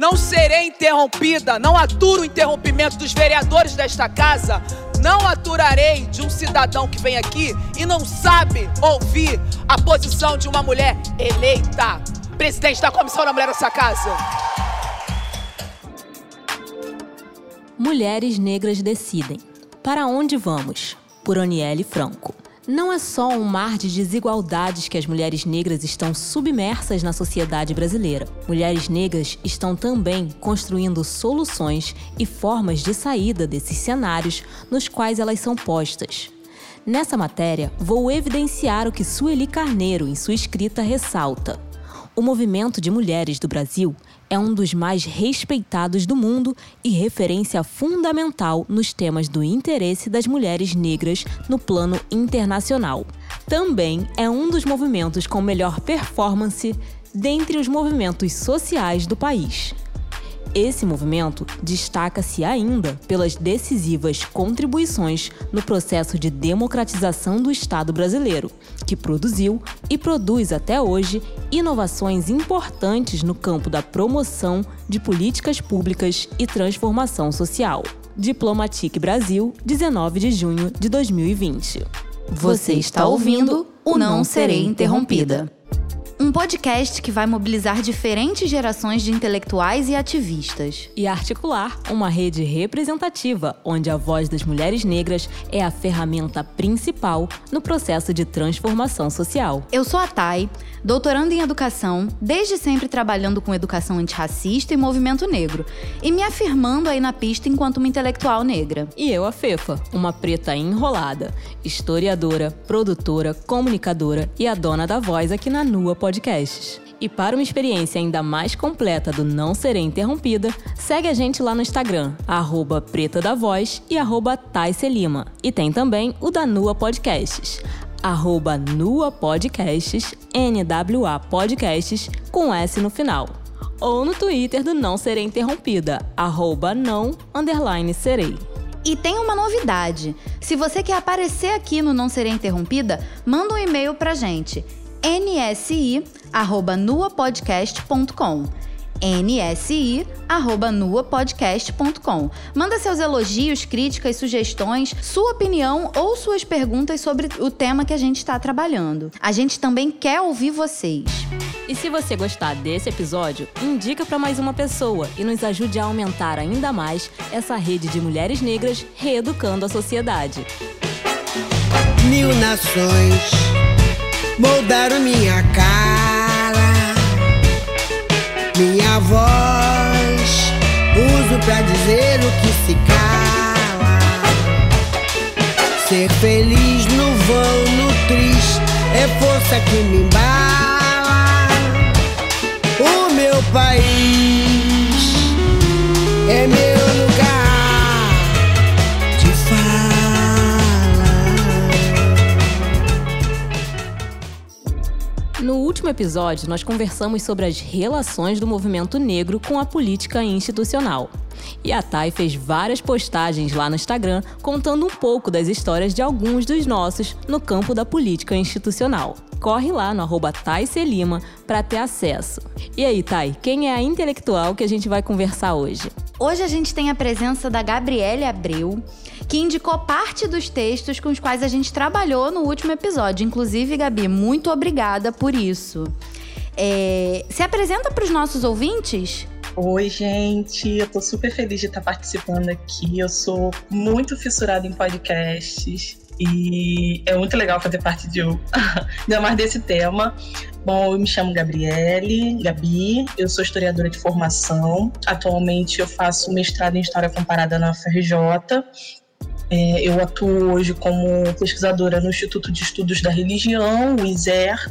Não serei interrompida, não aturo o interrompimento dos vereadores desta casa. Não aturarei de um cidadão que vem aqui e não sabe ouvir a posição de uma mulher eleita. Presidente da Comissão da Mulher dessa casa. Mulheres Negras Decidem. Para onde vamos? Por Marielle Franco. Não é só um mar de desigualdades que as mulheres negras estão submersas na sociedade brasileira. Mulheres negras estão também construindo soluções e formas de saída desses cenários nos quais elas são postas. Nessa matéria, vou evidenciar o que Sueli Carneiro, em sua escrita, ressalta. O movimento de mulheres do Brasil é um dos mais respeitados do mundo e referência fundamental nos temas do interesse das mulheres negras no plano internacional. Também é um dos movimentos com melhor performance dentre os movimentos sociais do país. Esse movimento destaca-se ainda pelas decisivas contribuições no processo de democratização do Estado brasileiro, que produziu e produz até hoje inovações importantes no campo da promoção de políticas públicas e transformação social. Diplomatique Brasil, 19 de junho de 2020. Você está ouvindo o Não Serei Interrompida. Um podcast que vai mobilizar diferentes gerações de intelectuais e ativistas. E articular uma rede representativa, onde a voz das mulheres negras é a ferramenta principal no processo de transformação social. Eu sou a Thay, doutoranda em educação, desde sempre trabalhando com educação antirracista e movimento negro, e me afirmando aí na pista enquanto uma intelectual negra. E eu, a Fefa, uma preta enrolada, historiadora, produtora, comunicadora e a dona da voz aqui na Nua Podcasts. E para uma experiência ainda mais completa do Não Serei Interrompida, segue a gente lá no Instagram, @pretadavoz e @taicelima. E tem também o da Nua Podcasts, @nuapodcasts, NWA Podcasts, com S no final. Ou no Twitter do Não Serei Interrompida, @não_serei. E tem uma novidade. Se você quer aparecer aqui no Não Serei Interrompida, manda um e-mail pra gente. nsi@nuapodcast.com nsi@nuapodcast.com. Manda seus elogios, críticas, sugestões, sua opinião ou suas perguntas sobre o tema que a gente está trabalhando. A gente também quer ouvir vocês. E se você gostar desse episódio, indica para mais uma pessoa e nos ajude a aumentar ainda mais essa rede de mulheres negras reeducando a sociedade. 1000 nações moldaram minha cara, minha voz uso pra dizer o que se cala. Ser feliz no vão, no triste, é força que me embala. O meu país é meu lugar de fala. No último episódio, nós conversamos sobre as relações do movimento negro com a política institucional. E a Thay fez várias postagens lá no Instagram contando um pouco das histórias de alguns dos nossos no campo da política institucional. Corre lá no @taicelima para ter acesso. E aí, Thay, quem é a intelectual que a gente vai conversar hoje? Hoje a gente tem a presença da Gabriele Abreu, que indicou parte dos textos com os quais a gente trabalhou no último episódio. Inclusive, Gabi, muito obrigada por isso. Se apresenta para os nossos ouvintes? Oi, gente. Eu tô super feliz de estar participando aqui. Eu sou muito fissurada em podcasts e é muito legal fazer parte de um ainda mais desse tema. Bom, eu me chamo Gabi, eu sou historiadora de formação. Atualmente eu faço mestrado em História Comparada na UFRJ. Eu atuo hoje como pesquisadora no Instituto de Estudos da Religião, o ISER.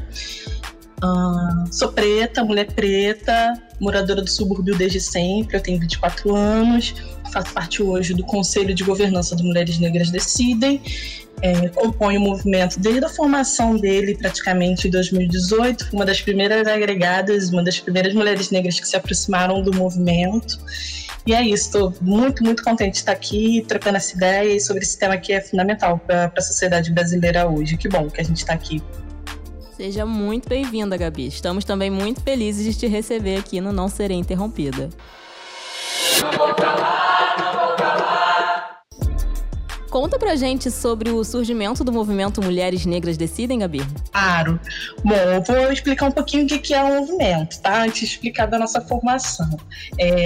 Sou preta, mulher preta, moradora do subúrbio desde sempre, eu tenho 24 anos, faço parte hoje do Conselho de Governança do Mulheres Negras Decidem, componho o movimento desde a formação dele, praticamente em 2018, uma das primeiras agregadas, uma das primeiras mulheres negras que se aproximaram do movimento. E é isso, estou muito, muito contente de estar aqui trocando essa ideia sobre esse tema que é fundamental para a sociedade brasileira hoje. Que bom que a gente está aqui. Seja muito bem-vinda, Gabi. Estamos também muito felizes de te receber aqui no Não Serei Interrompida. Não vou pra lá, não vou pra lá. Conta pra gente sobre o surgimento do movimento Mulheres Negras Decidem, Gabi. Claro. Bom, eu vou explicar um pouquinho o que é o movimento, tá? Antes de explicar da nossa formação.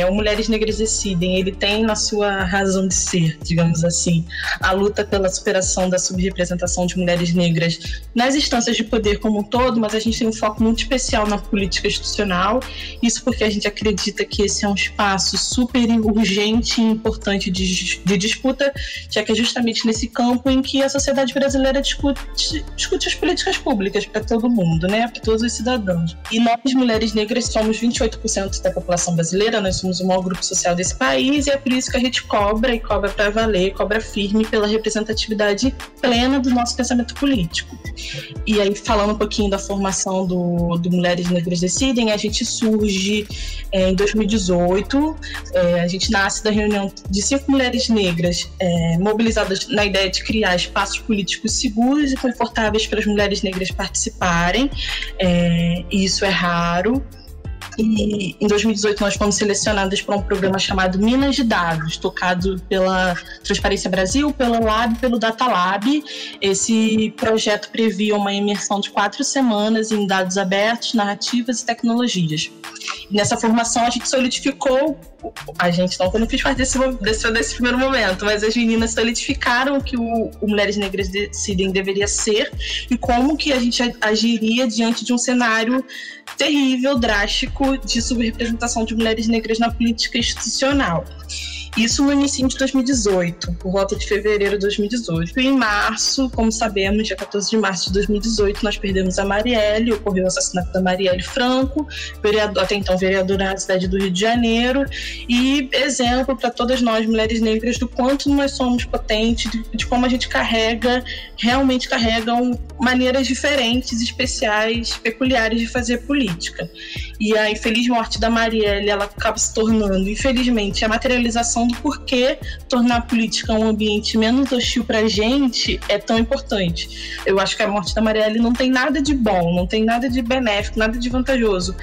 O Mulheres Negras Decidem, ele tem na sua razão de ser, digamos assim, a luta pela superação da subrepresentação de mulheres negras nas instâncias de poder como um todo, mas a gente tem um foco muito especial na política institucional, isso porque a gente acredita que esse é um espaço super urgente e importante de disputa, já que é justamente nesse campo em que a sociedade brasileira discute as políticas públicas para todo mundo, né? Para todos os cidadãos. E nós, mulheres negras, somos 28% da população brasileira, nós somos o maior grupo social desse país e é por isso que a gente cobra, e cobra para valer, cobra firme pela representatividade plena do nosso pensamento político. E aí, falando um pouquinho da formação do Mulheres Negras Decidem, a gente surge em 2018, a gente nasce da reunião de 5 mulheres negras mobilizadas na ideia de criar espaços políticos seguros e confortáveis para as mulheres negras participarem, isso é raro. E em 2018 nós fomos selecionadas para um programa chamado Minas de Dados, tocado pela Transparência Brasil, pela Lab, pelo Data Lab. Esse projeto previa uma imersão de 4 semanas em dados abertos, narrativas e tecnologias. E nessa formação a gente solidificou, eu não fiz parte desse primeiro momento, mas as meninas solidificaram o que o Mulheres Negras Decidem deveria ser e como que a gente agiria diante de um cenário terrível, drástico, de subrepresentação de mulheres negras na política institucional. Isso no início de 2018, por volta de fevereiro de 2018. E em março, como sabemos, dia 14 de março de 2018, nós perdemos a Marielle, ocorreu o assassinato da Marielle Franco, até então vereadora da cidade do Rio de Janeiro, e exemplo para todas nós, mulheres negras, do quanto nós somos potentes, de como a gente carregam maneiras diferentes, especiais, peculiares de fazer política. E a infeliz morte da Marielle, ela acaba se tornando, infelizmente, a materialização do porquê tornar a política um ambiente menos hostil pra gente é tão importante. Eu acho que a morte da Marielle não tem nada de bom, não tem nada de benéfico, nada de vantajoso,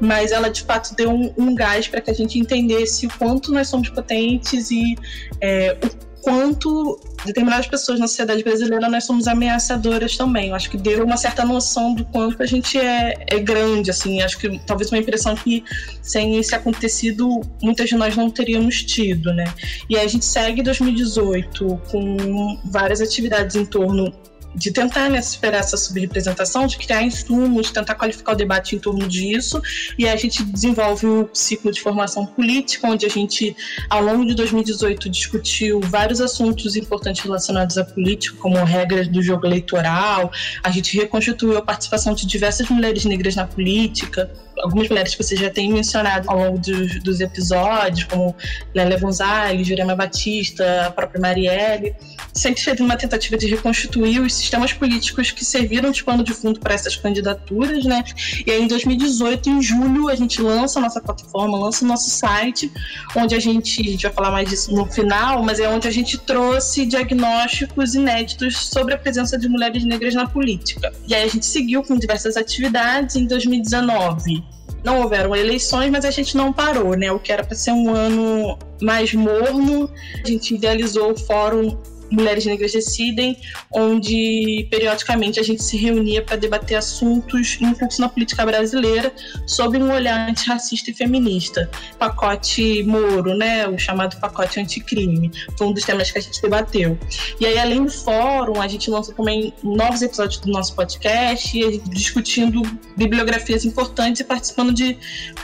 mas ela de fato deu um gás para que a gente entendesse o quanto nós somos potentes e o quanto determinadas pessoas na sociedade brasileira nós somos ameaçadoras também. Eu acho que deu uma certa noção do quanto a gente é grande, assim. Acho que talvez uma impressão que sem isso acontecido muitas de nós não teríamos tido, né? E aí a gente segue 2018 com várias atividades em torno de tentar, né, superar essa subrepresentação, de criar insumos, tentar qualificar o debate em torno disso, e a gente desenvolve um ciclo de formação política, onde a gente, ao longo de 2018, discutiu vários assuntos importantes relacionados à política, como regras do jogo eleitoral, a gente reconstituiu a participação de diversas mulheres negras na política, algumas mulheres que você já tem mencionado ao longo dos episódios, como Lélia Gonzalez, Jurema Batista, a própria Marielle. Sempre teve uma tentativa de reconstituir os sistemas políticos que serviram de pano de fundo para essas candidaturas, né? E aí, em 2018, em julho, a gente lança a nossa plataforma, lança o nosso site, onde a gente vai falar mais disso no final, mas é onde a gente trouxe diagnósticos inéditos sobre a presença de mulheres negras na política. E aí a gente seguiu com diversas atividades em 2019. Não houveram eleições, mas a gente não parou, né? O que era para ser um ano mais morno, a gente idealizou o Fórum Mulheres Negras Decidem, onde periodicamente a gente se reunia para debater assuntos inclusos na política brasileira sob um olhar antirracista e feminista. Pacote Moro, né? O chamado pacote anticrime, foi um dos temas que a gente debateu. E aí, além do fórum, a gente lançou também novos episódios do nosso podcast, discutindo bibliografias importantes e participando de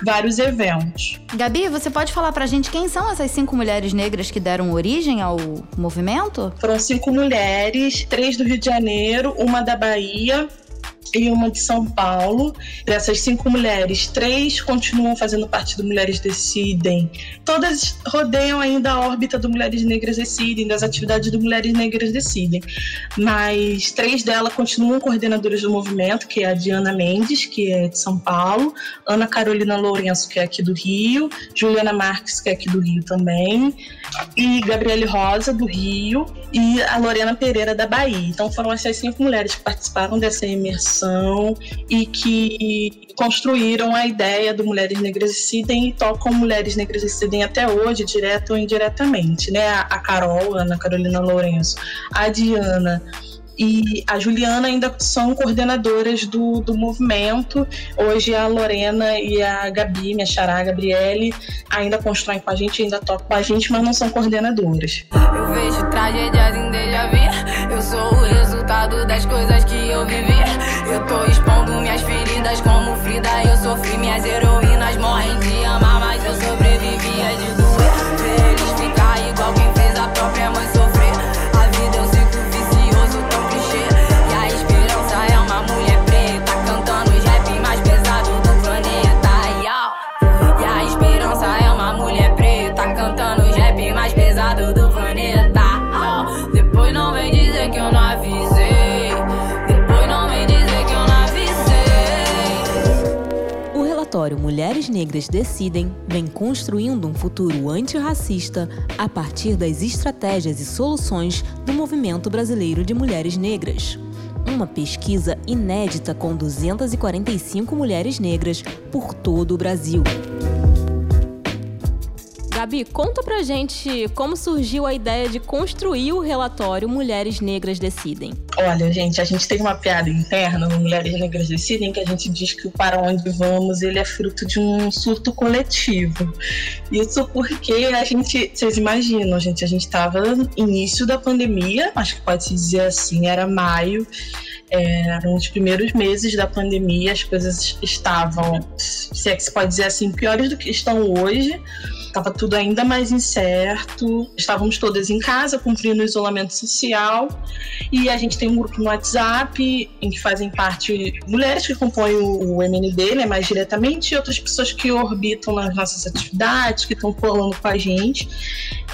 vários eventos. Gabi, você pode falar para a gente quem são essas 5 mulheres negras que deram origem ao movimento? Foram 5 mulheres, 3 do Rio de Janeiro, uma da Bahia e uma de São Paulo. Dessas 5 mulheres, 3 continuam fazendo parte do Mulheres Decidem. Todas rodeiam ainda a órbita do Mulheres Negras Decidem, das atividades do Mulheres Negras Decidem. Mas 3 delas continuam coordenadoras do movimento, que é a Diana Mendes, que é de São Paulo, Ana Carolina Lourenço, que é aqui do Rio, Juliana Marques, que é aqui do Rio também, e Gabriele Rosa, do Rio, e a Lorena Pereira, da Bahia. Então foram essas 5 mulheres que participaram dessa imersão formação e que construíram a ideia do Mulheres Negras Decidem e tocam Mulheres Negras Decidem até hoje, direto ou indiretamente, né? A Carol, Ana Carolina Lourenço, a Diana e a Juliana ainda são coordenadoras do movimento. Hoje a Lorena e a Gabi, minha xará, a Gabriele, ainda constroem com a gente, ainda tocam com a gente, mas não são coordenadoras. Eu vejo tragédias em déjà vu, eu sou o resultado das coisas que eu vivi. Eu tô expondo minhas feridas como Frida, eu sofri, minhas heroínas morrem de amar, mas eu sobrevivia de doer. Ver eles ficar igual quem fez a própria mãe sofrer. A vida eu sinto vicioso, tão clichê. E a esperança é uma mulher preta cantando os rap mais pesado do planeta. E a esperança é uma mulher preta cantando os rap mais pesado do planeta. Depois não vem dizer que eu não avisei. O relatório Mulheres Negras Decidem vem construindo um futuro antirracista a partir das estratégias e soluções do Movimento Brasileiro de Mulheres Negras. Uma pesquisa inédita com 245 mulheres negras por todo o Brasil. Gabi, conta pra gente como surgiu a ideia de construir o relatório Mulheres Negras Decidem. Olha, gente, a gente tem uma piada interna no Mulheres Negras Decidem que a gente diz que o Para Onde Vamos, ele é fruto de um surto coletivo. Isso porque a gente, vocês imaginam, gente, a gente estava no início da pandemia, acho que pode-se dizer assim, era maio, eram os primeiros meses da pandemia, as coisas estavam, se é que se pode dizer assim, piores do que estão hoje. Estava tudo ainda mais incerto, estávamos todas em casa, cumprindo o isolamento social, e a gente tem um grupo no WhatsApp em que fazem parte mulheres que compõem o MND, né, mais diretamente, e outras pessoas que orbitam nas nossas atividades, que estão colando com a gente.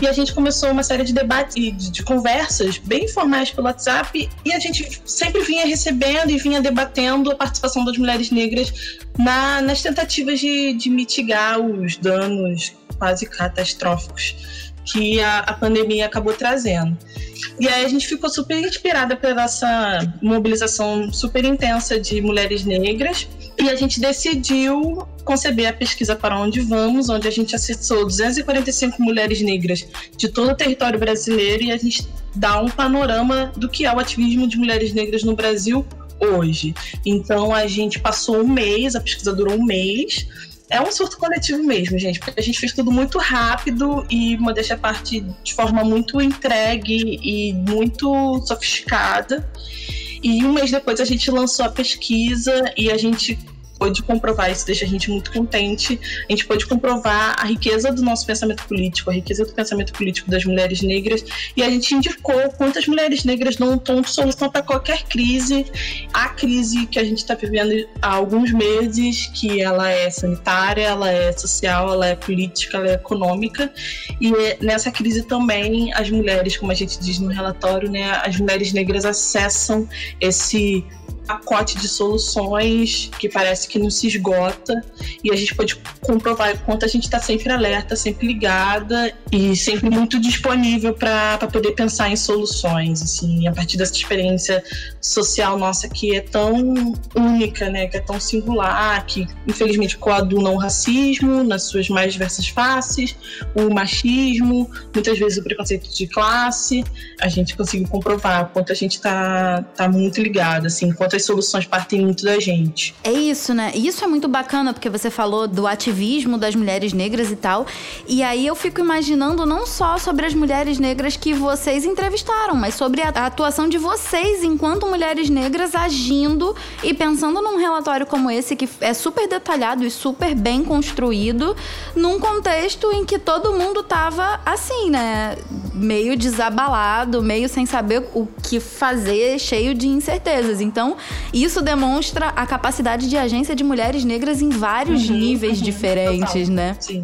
E a gente começou uma série de debates e de conversas bem informais pelo WhatsApp, e a gente sempre vinha recebendo e vinha debatendo a participação das mulheres negras nas tentativas de mitigar os danos quase catastróficos que a pandemia acabou trazendo. E aí a gente ficou super inspirada pela essa mobilização super intensa de mulheres negras e a gente decidiu conceber a pesquisa Para Onde Vamos, onde a gente acessou 245 mulheres negras de todo o território brasileiro e a gente dá um panorama do que é o ativismo de mulheres negras no Brasil hoje. Então a gente passou um mês, a pesquisa durou um mês. É um surto coletivo mesmo, gente, porque a gente fez tudo muito rápido e, modéstia à parte, de forma muito entregue e muito sofisticada. E um mês depois a gente lançou a pesquisa e a gente pôde comprovar, isso deixa a gente muito contente, a gente pôde comprovar a riqueza do nosso pensamento político, a riqueza do pensamento político das mulheres negras, e a gente indicou quantas mulheres negras dão um tom de solução para qualquer crise. A crise que a gente está vivendo há alguns meses, que ela é sanitária, ela é social, ela é política, ela é econômica, e nessa crise também as mulheres, como a gente diz no relatório, né, as mulheres negras acessam esse pacote de soluções que parece que não se esgota e a gente pode comprovar o quanto a gente está sempre alerta, sempre ligada e sempre muito disponível para poder pensar em soluções, assim, a partir dessa experiência social nossa que é tão única, né, que é tão singular, que infelizmente coaduna o racismo nas suas mais diversas faces, o machismo, muitas vezes o preconceito de classe. A gente conseguiu comprovar o quanto a gente tá muito ligada, assim, quanto as soluções partem muito da gente. É isso, né? Isso é muito bacana, porque você falou do ativismo das mulheres negras e tal, e aí eu fico imaginando não só sobre as mulheres negras que vocês entrevistaram, mas sobre a atuação de vocês enquanto mulheres negras agindo e pensando num relatório como esse, que é super detalhado e super bem construído, num contexto em que todo mundo tava assim, né? Meio desabalado, meio sem saber o que fazer, cheio de incertezas. Então, isso demonstra a capacidade de agência de mulheres negras em vários níveis diferentes, total, né? Sim.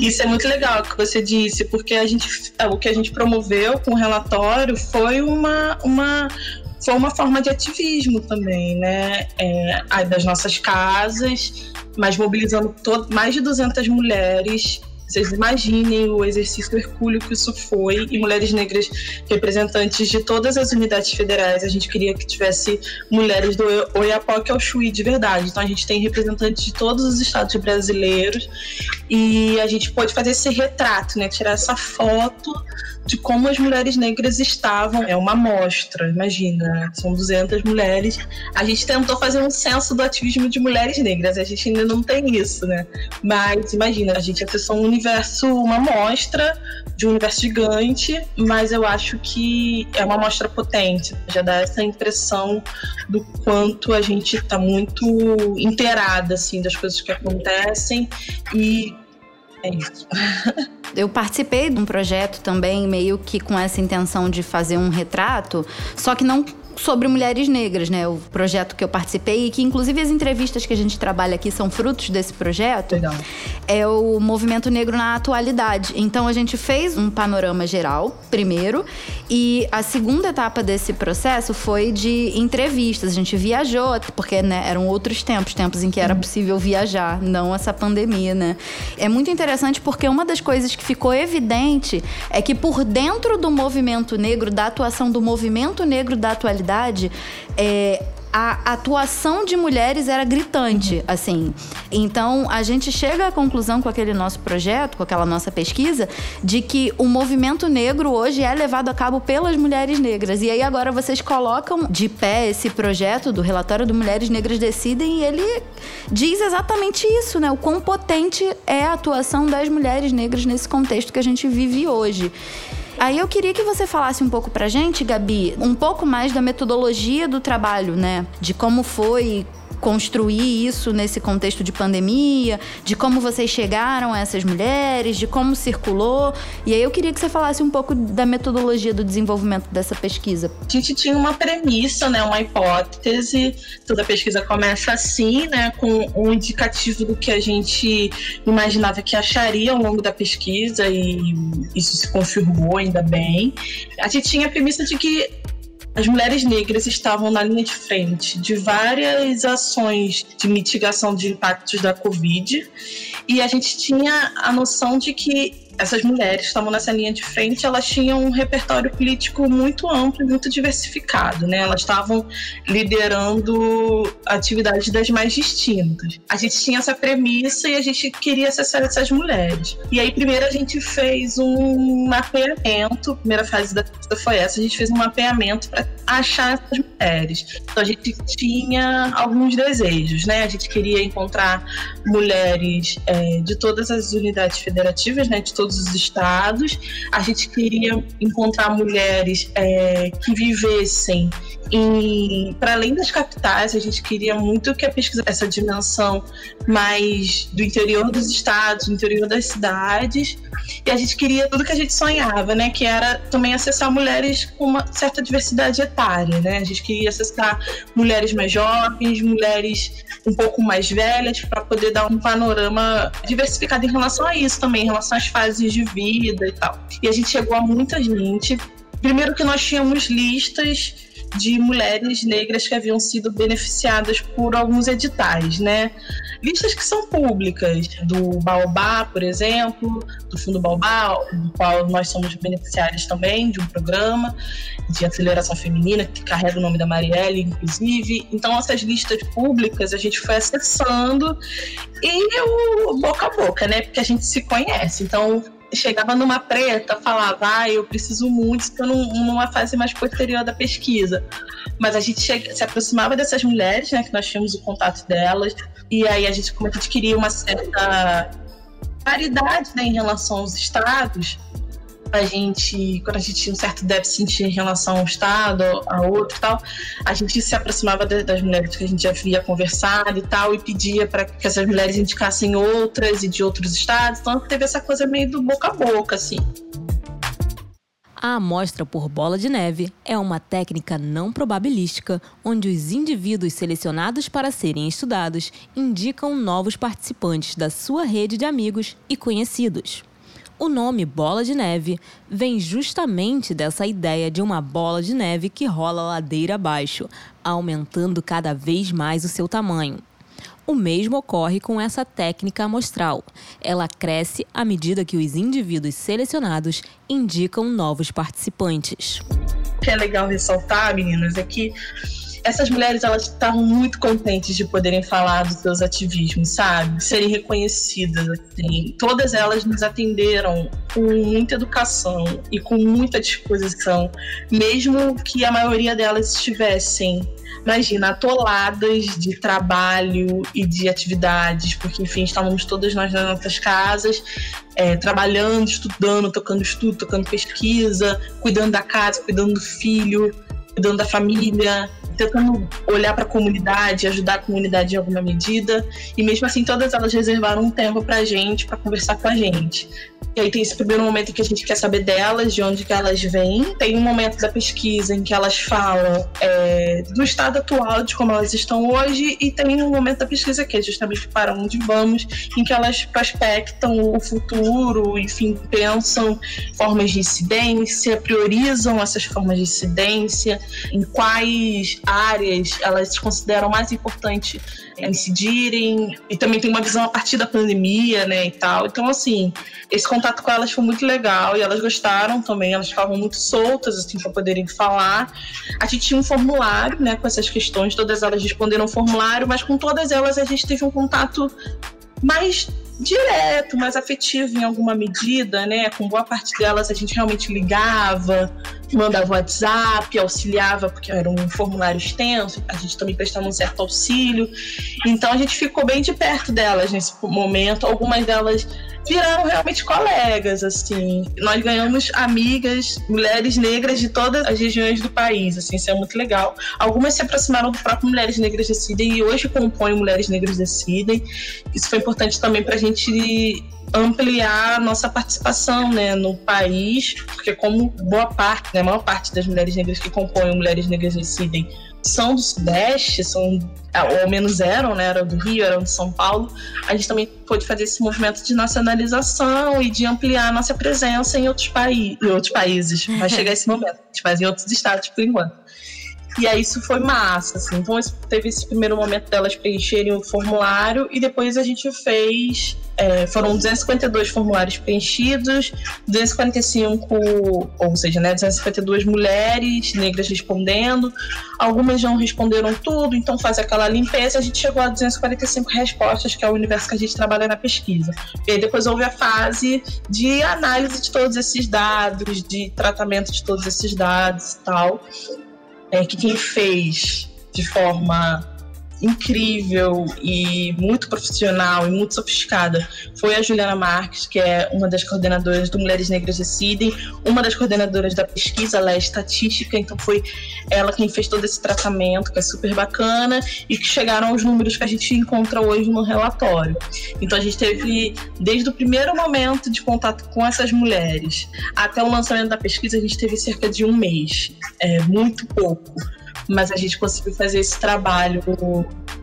Isso é muito legal que você disse, porque o que a gente promoveu com o relatório foi uma forma de ativismo também, né? Das nossas casas, mas mobilizando mais de 200 mulheres Vocês imaginem o exercício hercúleo que isso foi, e mulheres negras representantes de todas as unidades federais. A gente queria que tivesse mulheres do Oiapoque ao Chuí, de verdade. Então a gente tem representantes de todos os estados brasileiros, e a gente pôde fazer esse retrato, né? Tirar essa foto de como as mulheres negras estavam. É uma amostra, imagina, são 200 mulheres. A gente tentou fazer um censo do ativismo de mulheres negras, a gente ainda não tem isso, né? Mas imagina, a gente acessou um universo, uma amostra de um universo gigante, mas eu acho que é uma amostra potente, já dá essa impressão do quanto a gente está muito inteirada, assim, das coisas que acontecem, e é isso. Eu participei de um projeto também meio que com essa intenção de fazer um retrato, só que não sobre mulheres negras, né? O projeto que eu participei, e que inclusive as entrevistas que a gente trabalha aqui são frutos desse projeto. Legal. É o movimento negro na atualidade. Então a gente fez um panorama geral primeiro, e a segunda etapa desse processo foi de entrevistas. A gente viajou, porque, né, eram outros tempos em que era possível viajar, não essa pandemia, né? É muito interessante porque uma das coisas que ficou evidente é que por dentro do movimento negro, da atuação do movimento negro da atualidade, a atuação de mulheres era gritante, assim. Então, a gente chega à conclusão com aquele nosso projeto, com aquela nossa pesquisa, de que o movimento negro hoje é levado a cabo pelas mulheres negras. E aí, agora, vocês colocam de pé esse projeto do relatório do Mulheres Negras Decidem, e ele diz exatamente isso, né? O quão potente é a atuação das mulheres negras nesse contexto que a gente vive hoje. Aí eu queria que você falasse um pouco pra gente, Gabi, um pouco mais da metodologia do trabalho, né? De como foi construir isso nesse contexto de pandemia, de como vocês chegaram a essas mulheres, de como circulou. E aí eu queria que você falasse um pouco da metodologia do desenvolvimento dessa pesquisa. A gente tinha uma premissa, né, uma hipótese. Toda pesquisa começa assim, né, com um indicativo do que a gente imaginava que acharia ao longo da pesquisa, e isso se confirmou, ainda bem. A gente tinha a premissa de que as mulheres negras estavam na linha de frente de várias ações de mitigação de impactos da Covid, e a gente tinha a noção de que essas mulheres que estavam nessa linha de frente, elas tinham um repertório político muito amplo e muito diversificado, né? Elas estavam liderando atividades das mais distintas. A gente tinha essa premissa e a gente queria acessar essas mulheres. E aí, primeiro, a gente fez um mapeamento. A primeira fase da pesquisa foi essa. A gente fez um mapeamento para achar essas mulheres. Então, a gente tinha alguns desejos, né? A gente queria encontrar mulheres de todas as unidades federativas, né? De todos os estados. A gente queria encontrar mulheres que vivessem para além das capitais. A gente queria muito que a pesquisa, essa dimensão mais do interior dos estados, do interior das cidades, e a gente queria tudo que a gente sonhava, né, que era também acessar mulheres com uma certa diversidade etária, né? A gente queria acessar mulheres mais jovens, mulheres um pouco mais velhas, para poder dar um panorama diversificado em relação a isso também, em relação às fases de vida e tal. E a gente chegou a muita gente. Primeiro que nós tínhamos listas de mulheres negras que haviam sido beneficiadas por alguns editais, né? Listas que são públicas, do Baobá, por exemplo, do Fundo Baobá, do qual nós somos beneficiários também, de um programa de aceleração feminina, que carrega o nome da Marielle, inclusive. Então, essas listas públicas a gente foi acessando, e o boca a boca, né? Porque a gente se conhece, então chegava numa preta, falava, eu preciso muito, estou numa fase mais posterior da pesquisa. Mas a gente se aproximava dessas mulheres, né, que nós tínhamos o contato delas, e aí a gente adquiria uma certa paridade, né, em relação aos estados. Quando a gente tinha um certo déficit em relação ao estado, a outro e tal, a gente se aproximava das mulheres que a gente já havia conversado e tal, e pedia para que essas mulheres indicassem outras e de outros estados. Então teve essa coisa meio do boca a boca, assim. A amostra por bola de neve é uma técnica não probabilística, onde os indivíduos selecionados para serem estudados indicam novos participantes da sua rede de amigos e conhecidos. O nome bola de neve vem justamente dessa ideia de uma bola de neve que rola ladeira abaixo, aumentando cada vez mais o seu tamanho. O mesmo ocorre com essa técnica amostral. Ela cresce à medida que os indivíduos selecionados indicam novos participantes. O que é legal ressaltar, meninas, é que essas mulheres, elas estavam muito contentes de poderem falar dos seus ativismos, sabe? Serem reconhecidas, assim. Todas elas nos atenderam com muita educação e com muita disposição, mesmo que a maioria delas estivessem, imagina, atoladas de trabalho e de atividades, porque, enfim, estávamos todas nós nas nossas casas, trabalhando, estudando, tocando estudo, tocando pesquisa, cuidando da casa, cuidando do filho, cuidando da família, tentando olhar para a comunidade, ajudar a comunidade em alguma medida, e mesmo assim todas elas reservaram um tempo para a gente, para conversar com a gente. E aí tem esse primeiro momento que a gente quer saber delas, de onde que elas vêm. Tem um momento da pesquisa em que elas falam do estado atual, de como elas estão hoje, e tem um momento da pesquisa que é justamente para onde vamos, em que elas prospectam o futuro, enfim, pensam formas de incidência, priorizam essas formas de incidência, em quais áreas elas consideram mais importante incidirem, e também tem uma visão a partir da pandemia, né, e tal. Então, assim, esse contato com elas foi muito legal, e elas gostaram também, elas ficavam muito soltas, assim, para poderem falar. A gente tinha um formulário, né, com essas questões, todas elas responderam o formulário, mas com todas elas a gente teve um contato mais direto, mais afetivo em alguma medida, né? Com boa parte delas a gente realmente ligava, mandava WhatsApp, auxiliava, porque era um formulário extenso, a gente também prestava um certo auxílio. Então a gente ficou bem de perto delas nesse momento. Algumas delas viraram realmente colegas, assim. Nós ganhamos amigas, mulheres negras de todas as regiões do país, assim, isso é muito legal. Algumas se aproximaram do próprio Mulheres Negras Decidem e hoje compõem Mulheres Negras Decidem. Isso foi importante também para a gente ampliar a nossa participação, né, no país, porque como boa parte, né, a maior parte das mulheres negras que compõem Mulheres Negras Decidem são do Sudeste, ou menos eram, né, eram do Rio, eram de São Paulo, a gente também pôde fazer esse movimento de nacionalização e de ampliar a nossa presença em outros países. Vai chegar esse momento, a gente faz em outros estados por enquanto. E aí isso foi massa, assim. Então teve esse primeiro momento delas preencherem o formulário, e depois a gente fez... foram 252 formulários preenchidos, 245, ou seja, né, 252 mulheres negras respondendo. Algumas não responderam tudo, então faz aquela limpeza. A gente chegou a 245 respostas, que é o universo que a gente trabalha na pesquisa. E aí depois houve a fase de análise de todos esses dados, de tratamento de todos esses dados e tal. Que quem fez de forma incrível e muito profissional e muito sofisticada foi a Juliana Marques, que é uma das coordenadoras do Mulheres Negras Decidem, uma das coordenadoras da pesquisa, ela é estatística, então foi ela quem fez todo esse tratamento, que é super bacana, e que chegaram aos números que a gente encontra hoje no relatório. Então a gente teve, desde o primeiro momento de contato com essas mulheres até o lançamento da pesquisa, a gente teve cerca de um mês, muito pouco, mas a gente conseguiu fazer esse trabalho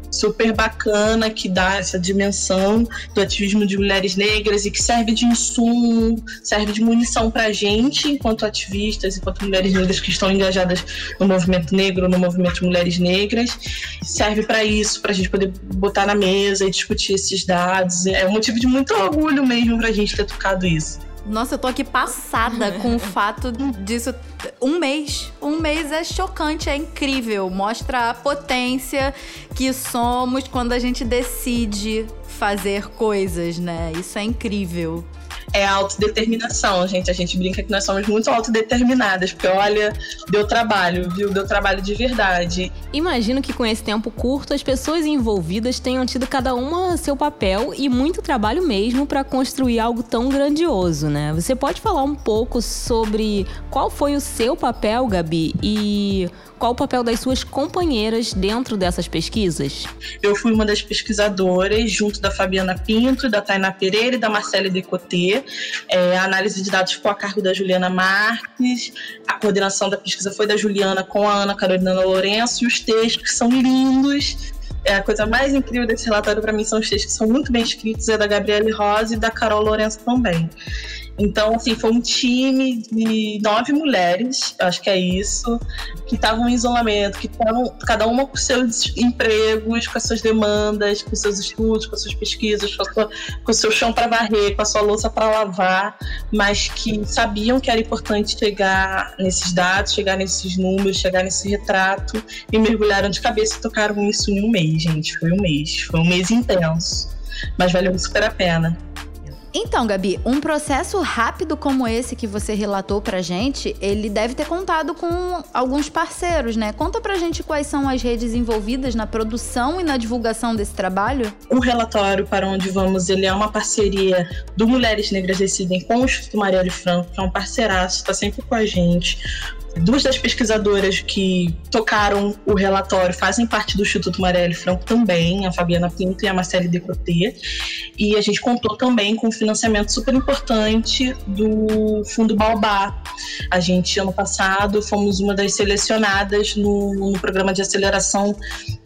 super bacana que dá essa dimensão do ativismo de mulheres negras e que serve de insumo, serve de munição pra gente enquanto ativistas, enquanto mulheres negras que estão engajadas no movimento negro, no movimento de mulheres negras. Serve pra isso, pra gente poder botar na mesa e discutir esses dados. É um motivo de muito orgulho mesmo pra gente ter tocado isso. Nossa, eu tô aqui passada com o fato disso. Um mês é chocante, é incrível. Mostra a potência que somos quando a gente decide fazer coisas, né? Isso é incrível. É autodeterminação, gente. A gente brinca que nós somos muito autodeterminadas, porque, olha, deu trabalho, viu? Deu trabalho de verdade. Imagino que com esse tempo curto, as pessoas envolvidas tenham tido cada uma seu papel e muito trabalho mesmo para construir algo tão grandioso, né? Você pode falar um pouco sobre qual foi o seu papel, Gabi, e qual o papel das suas companheiras dentro dessas pesquisas? Eu fui uma das pesquisadoras, junto da Fabiana Pinto, da Tainá Pereira e da Marcelle Decotê. A análise de dados ficou a cargo da Juliana Marques, a coordenação da pesquisa foi da Juliana com a Ana Carolina Lourenço, e os textos são lindos. A coisa mais incrível desse relatório para mim são os textos que são muito bem escritos, é da Gabriele Rosa e da Carol Lourenço também. Então, assim, foi um time de 9 mulheres, acho que é isso, que estavam em isolamento, que estavam cada uma com seus empregos, com as suas demandas, com seus estudos, com as suas pesquisas, com o seu chão para varrer, com a sua louça para lavar, mas que sabiam que era importante chegar nesses dados, chegar nesses números, chegar nesse retrato, e mergulharam de cabeça e tocaram isso em um mês, gente. Foi um mês intenso, mas valeu super a pena. Então, Gabi, um processo rápido como esse que você relatou pra gente, ele deve ter contado com alguns parceiros, né? Conta pra gente quais são as redes envolvidas na produção e na divulgação desse trabalho. O relatório Para Onde Vamos, ele é uma parceria do Mulheres Negras Decidem com o Instituto Marielle Franco, que é um parceiraço, tá sempre com a gente. 2 das pesquisadoras que tocaram o relatório fazem parte do Instituto Marielle Franco também, a Fabiana Pinto e a Marcelle Decotê. E a gente contou também com um financiamento super importante do Fundo Baobá. A gente, ano passado, fomos uma das selecionadas no programa de aceleração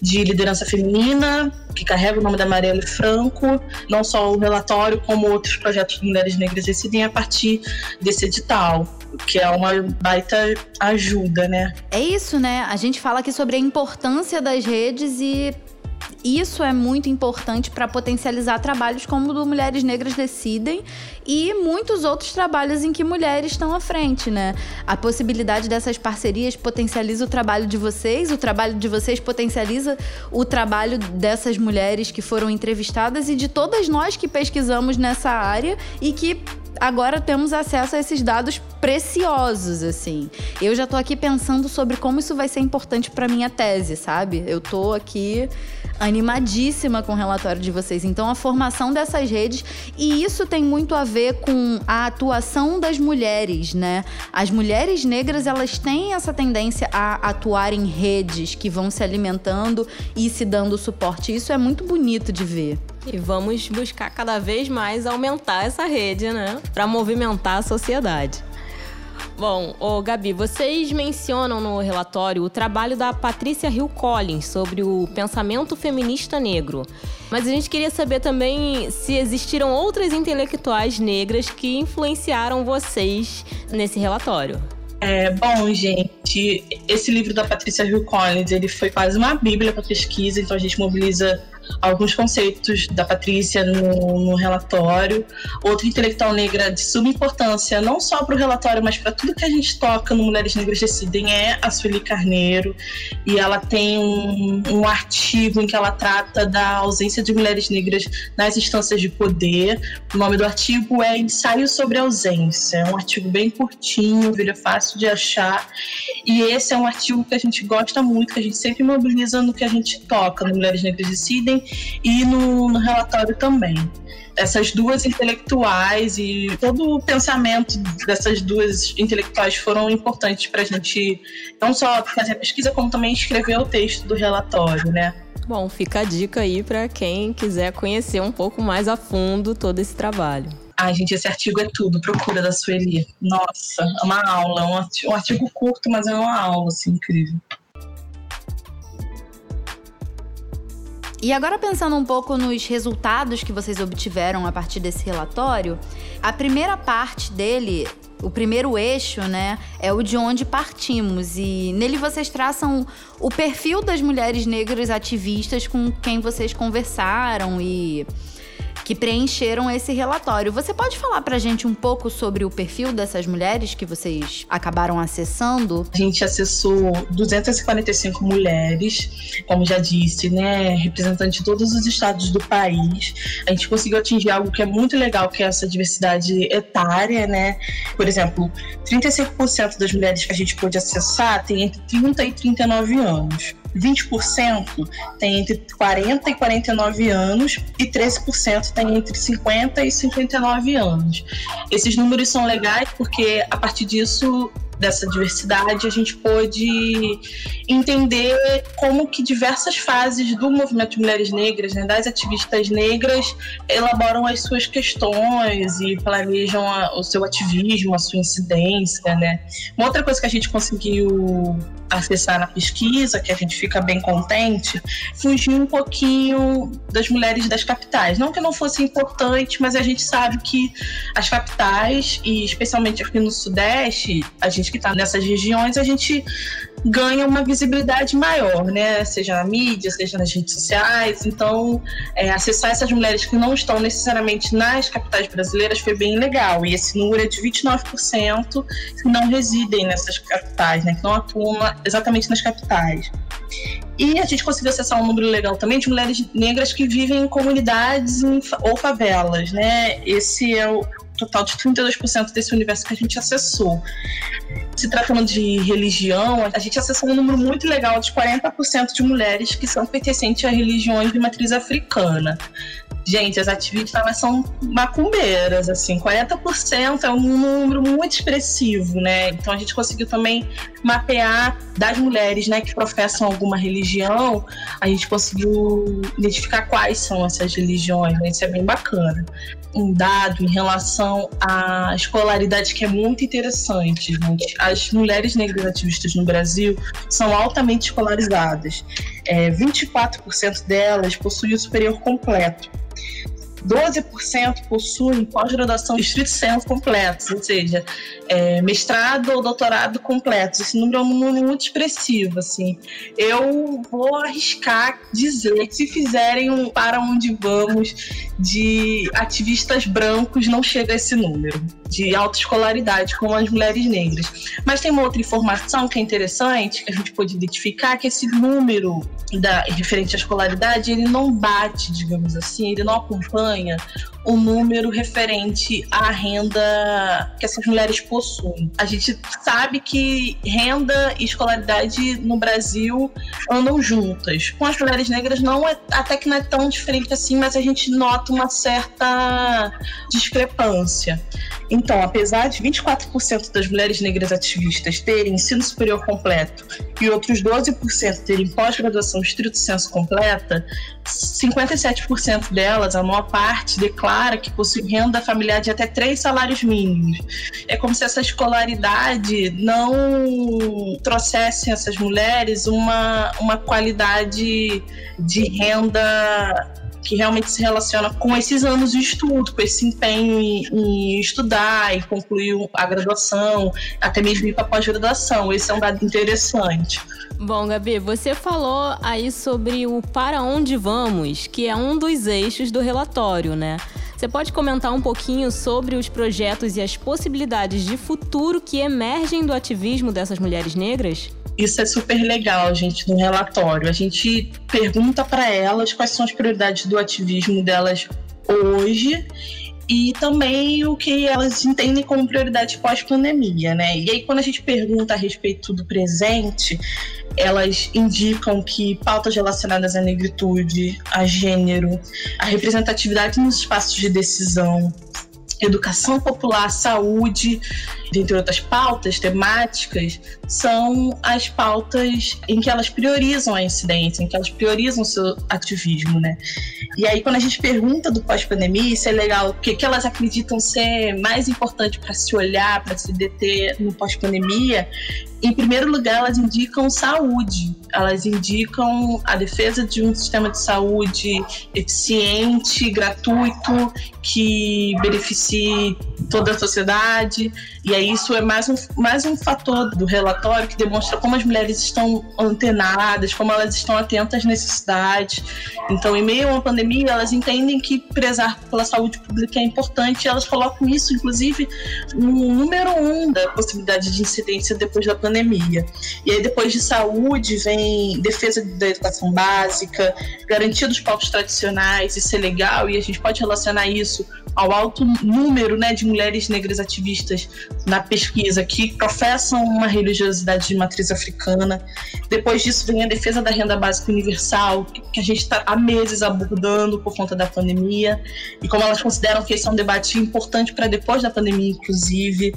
de liderança feminina, que carrega o nome da Marielle Franco. Não só o relatório, como outros projetos de Mulheres Negras decidem a partir desse edital, que é uma baita ajuda, né? É isso, né? A gente fala aqui sobre a importância das redes e isso é muito importante para potencializar trabalhos como o do Mulheres Negras Decidem e muitos outros trabalhos em que mulheres estão à frente, né? A possibilidade dessas parcerias potencializa o trabalho de vocês, o trabalho de vocês potencializa o trabalho dessas mulheres que foram entrevistadas e de todas nós que pesquisamos nessa área e que agora temos acesso a esses dados preciosos, assim. Eu já tô aqui pensando sobre como isso vai ser importante pra minha tese, sabe? Eu tô aqui animadíssima com o relatório de vocês. Então, a formação dessas redes, e isso tem muito a ver com a atuação das mulheres, né? As mulheres negras, elas têm essa tendência a atuar em redes que vão se alimentando e se dando suporte. Isso é muito bonito de ver. E vamos buscar cada vez mais aumentar essa rede, né? Para movimentar a sociedade. Bom, Gabi, vocês mencionam no relatório o trabalho da Patrícia Hill Collins sobre o pensamento feminista negro. Mas a gente queria saber também se existiram outras intelectuais negras que influenciaram vocês nesse relatório. Bom, gente, esse livro da Patrícia Hill Collins, ele foi quase uma bíblia para pesquisa, então a gente mobiliza alguns conceitos da Patrícia no relatório. Outra intelectual negra de subimportância, não só para o relatório, mas para tudo que a gente toca no Mulheres Negras Decidem, é a Sueli Carneiro. E ela tem um artigo em que ela trata da ausência de mulheres negras nas instâncias de poder. O nome do artigo é Ensaio sobre Ausência. É um artigo bem curtinho, vira fácil de achar. E esse é um artigo que a gente gosta muito, que a gente sempre mobiliza no que a gente toca no Mulheres Negras Decidem e no relatório também. Essas duas intelectuais e todo o pensamento dessas duas intelectuais foram importantes para a gente não só fazer a pesquisa, como também escrever o texto do relatório, né? Bom, fica a dica aí para quem quiser conhecer um pouco mais a fundo todo esse trabalho. Ai, gente, esse artigo é tudo. Procura, da Sueli. Nossa, é uma aula. Um artigo curto, mas é uma aula, assim, incrível. E agora, pensando um pouco nos resultados que vocês obtiveram a partir desse relatório, a primeira parte dele, o primeiro eixo, né, é o de onde partimos. E nele vocês traçam o perfil das mulheres negras ativistas com quem vocês conversaram e que preencheram esse relatório. Você pode falar pra gente um pouco sobre o perfil dessas mulheres que vocês acabaram acessando? A gente acessou 245 mulheres, como já disse, né, representantes de todos os estados do país. A gente conseguiu atingir algo que é muito legal, que é essa diversidade etária, né? Por exemplo, 35% das mulheres que a gente pôde acessar tem entre 30 e 39 anos. 20% tem entre 40 e 49 anos e 13% tem entre 50 e 59 anos. Esses números são legais porque, a partir disso, dessa diversidade, a gente pôde entender como que diversas fases do movimento de mulheres negras, né, das ativistas negras, elaboram as suas questões e planejam o seu ativismo, a sua incidência, né. Uma outra coisa que a gente conseguiu acessar na pesquisa, que a gente fica bem contente, fugir um pouquinho das mulheres das capitais. Não que não fosse importante, mas a gente sabe que as capitais, e especialmente aqui no Sudeste, a gente que está nessas regiões, a gente ganha uma visibilidade maior, né? Seja na mídia, seja nas redes sociais. Então, acessar essas mulheres que não estão necessariamente nas capitais brasileiras foi bem legal. E esse número é de 29% que não residem nessas capitais, né? Que não atuam exatamente nas capitais. E a gente conseguiu acessar um número legal também de mulheres negras que vivem em comunidades ou favelas, né? Esse é o total de 32% desse universo que a gente acessou. Se tratando de religião, a gente acessou um número muito legal de 40% de mulheres que são pertencentes a religiões de matriz africana. Gente, as ativistas, elas são macumbeiras, assim, 40% é um número muito expressivo, né? Então a gente conseguiu também mapear das mulheres, né, que professam alguma religião, a gente conseguiu identificar quais são essas religiões, né? Isso é bem bacana. Um dado em relação à escolaridade que é muito interessante, gente. As mulheres negras ativistas no Brasil são altamente escolarizadas. 24% delas possuem o superior completo. 12% possuem pós-graduação estrito senso completos, ou seja, mestrado ou doutorado completos. Esse número é um número muito expressivo, assim. Eu vou arriscar dizer que se fizerem um para onde vamos de ativistas brancos, não chega a esse número de autoescolaridade como as mulheres negras. Mas tem uma outra informação que é interessante, que a gente pode identificar, que esse número referente à escolaridade, ele não bate, digamos assim, ele não acompanha o número referente à renda que essas mulheres possuem. A gente sabe que renda e escolaridade no Brasil andam juntas. Com as mulheres negras não é, até que não é tão diferente assim, mas a gente nota uma certa discrepância. Então, apesar de 24% das mulheres negras ativistas terem ensino superior completo e outros 12% terem pós-graduação estrito senso completa, 57% delas, a maior parte, declara que possui renda familiar de até 3 salários mínimos. É como se essa escolaridade não trouxesse a essas mulheres uma qualidade de renda que realmente se relaciona com esses anos de estudo, com esse empenho em estudar, em concluir a graduação, até mesmo ir para a pós-graduação. Esse é um dado interessante. Bom, Gabi, você falou aí sobre o Para Onde Vamos, que é um dos eixos do relatório, né? Você pode comentar um pouquinho sobre os projetos e as possibilidades de futuro que emergem do ativismo dessas mulheres negras? Isso é super legal, gente, no relatório. A gente pergunta para elas quais são as prioridades do ativismo delas hoje e também o que elas entendem como prioridade pós-pandemia, né? E aí, quando a gente pergunta a respeito do presente, elas indicam que pautas relacionadas à negritude, a gênero, a representatividade nos espaços de decisão, educação popular, saúde, dentre outras pautas temáticas, são as pautas em que elas priorizam a incidência, em que elas priorizam o seu ativismo, né? E aí, quando a gente pergunta do pós-pandemia, isso é legal, o que elas acreditam ser mais importante para se olhar, para se deter no pós-pandemia, em primeiro lugar, elas indicam saúde, elas indicam a defesa de um sistema de saúde eficiente, gratuito, que beneficie toda a sociedade. E aí isso é mais um fator do relatório que demonstra como as mulheres estão antenadas, como elas estão atentas às necessidades. Então, em meio a uma pandemia, elas entendem que prezar pela saúde pública é importante e elas colocam isso, inclusive, no número 1 da possibilidade de incidência depois da pandemia. E aí, depois de saúde, vem defesa da educação básica, garantia dos povos tradicionais, isso é legal, e a gente pode relacionar isso ao alto número, né, de mulheres negras ativistas na pesquisa que professam uma religiosidade de matriz africana. Depois disso vem a defesa da renda básica universal, que a gente está há meses abordando por conta da pandemia, e como elas consideram que esse é um debate importante para depois da pandemia, inclusive.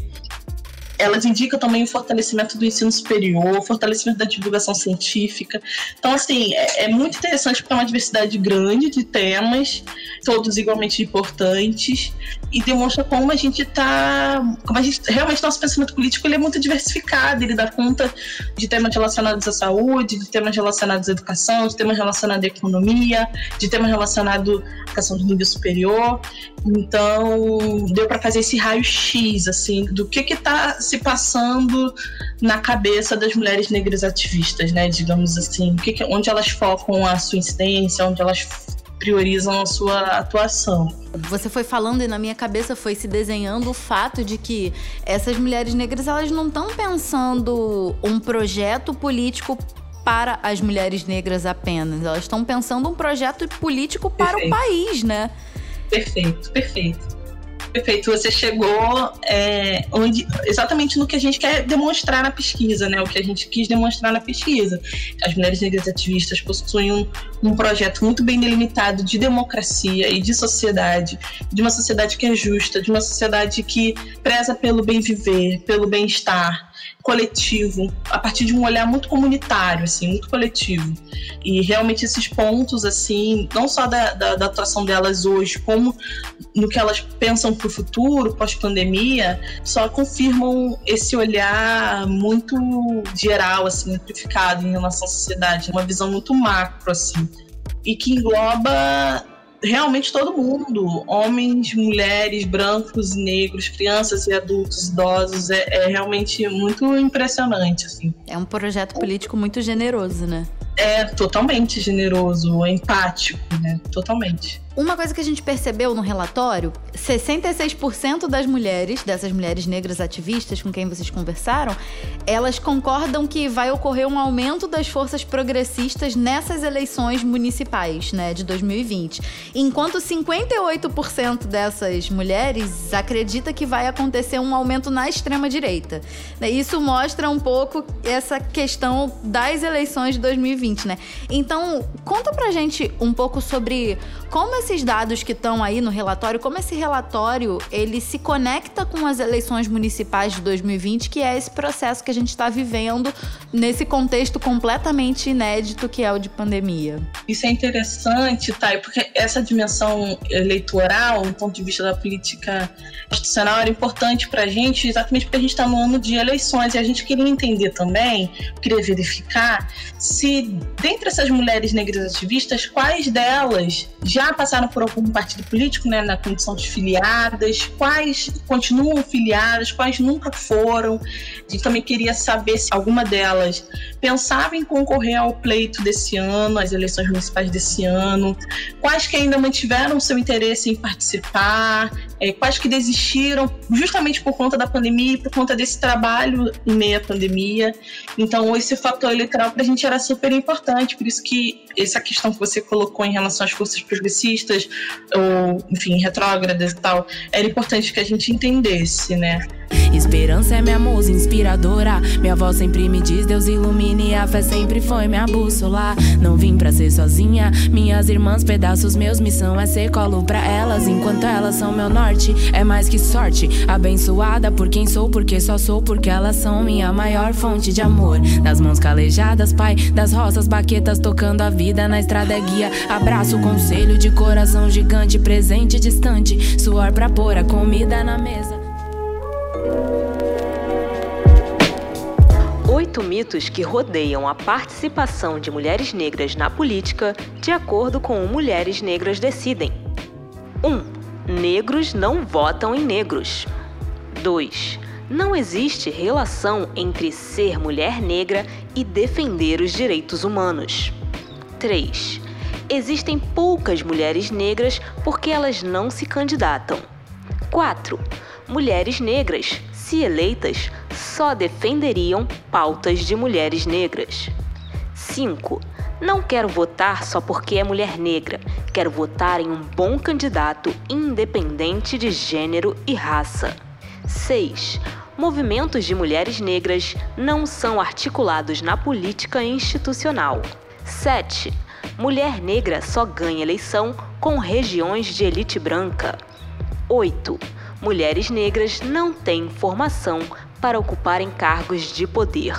elas indicam também o fortalecimento do ensino superior, o fortalecimento da divulgação científica. Então, assim, é muito interessante porque é uma diversidade grande de temas, todos igualmente importantes, e demonstra como a gente está... Como a gente, realmente, nosso pensamento político ele é muito diversificado, ele dá conta de temas relacionados à saúde, de temas relacionados à educação, de temas relacionados à economia, de temas relacionados à educação de nível superior. Então, deu para fazer esse raio-x, assim, do que está se passando na cabeça das mulheres negras ativistas, né? Digamos assim, onde elas focam a sua incidência, onde elas priorizam a sua atuação. Você foi falando e na minha cabeça foi se desenhando o fato de que essas mulheres negras, elas não estão pensando um projeto político para as mulheres negras apenas, elas estão pensando um projeto político para o país, né? Perfeito, você chegou exatamente no que a gente quer demonstrar na pesquisa, né? O que a gente quis demonstrar na pesquisa. As mulheres negras ativistas possuem um projeto muito bem delimitado de democracia e de sociedade, de uma sociedade que é justa, de uma sociedade que preza pelo bem viver, pelo bem-estar coletivo, a partir de um olhar muito comunitário, assim, muito coletivo. E realmente esses pontos, assim, não só da atuação delas hoje, como no que elas pensam para o futuro, pós-pandemia, só confirmam esse olhar muito geral, assim, amplificado em relação à sociedade, uma visão muito macro, assim, e que engloba realmente todo mundo, homens, mulheres, brancos, negros, crianças e adultos, idosos, é realmente muito impressionante, assim. É um projeto político muito generoso, né? É totalmente generoso, empático, né? Totalmente. Uma coisa que a gente percebeu no relatório, 66% das mulheres, dessas mulheres negras ativistas com quem vocês conversaram, elas concordam que vai ocorrer um aumento das forças progressistas nessas eleições municipais, né, de 2020. Enquanto 58% dessas mulheres acredita que vai acontecer um aumento na extrema-direita. Isso mostra um pouco essa questão das eleições de 2020, né? Então, conta pra gente um pouco sobre como esses dados que estão aí no relatório, como esse relatório, ele se conecta com as eleições municipais de 2020, que é esse processo que a gente está vivendo nesse contexto completamente inédito que é o de pandemia. Isso é interessante, Thay, porque essa dimensão eleitoral, do ponto de vista da política institucional, era importante para a gente, exatamente porque a gente está no ano de eleições e a gente queria entender também, queria verificar se, dentre essas mulheres negras ativistas, quais delas já passaram por algum partido político, né, na condição de filiadas, quais continuam filiadas, quais nunca foram. A gente também queria saber se alguma delas pensava em concorrer ao pleito desse ano, às eleições municipais desse ano, quais que ainda mantiveram seu interesse em participar, quais que desistiram justamente por conta da pandemia e por conta desse trabalho em meio à pandemia. Então, esse fator eleitoral para a gente era super importante, por isso que essa questão que você colocou em relação às forças progressistas ou, enfim, retrógradas e tal, era importante que a gente entendesse, né? Esperança é minha musa inspiradora, minha avó sempre me diz Deus ilumine, a fé sempre foi minha bússola. Não vim pra ser sozinha, minhas irmãs, pedaços meus, missão é ser colo pra elas, enquanto elas são meu norte, é mais que sorte, abençoada por quem sou, porque só sou, porque elas são minha maior fonte de amor. Das mãos calejadas, pai, das rosas, baquetas, tocando a vida na estrada é guia, abraço, conselho de coração gigante, presente, distante, suor pra pôr a comida na mesa. 8 mitos que rodeiam a participação de mulheres negras na política, de acordo com o Mulheres Negras Decidem. 1. Negros não votam em negros. 2. Não existe relação entre ser mulher negra e defender os direitos humanos. 3. Existem poucas mulheres negras porque elas não se candidatam. 4. Mulheres negras, se eleitas, só defenderiam pautas de mulheres negras. 5. Não quero votar só porque é mulher negra. Quero votar em um bom candidato, independente de gênero e raça. 6. Movimentos de mulheres negras não são articulados na política institucional. 7. Mulher negra só ganha eleição com regiões de elite branca. 8. Mulheres negras não têm formação para ocuparem cargos de poder.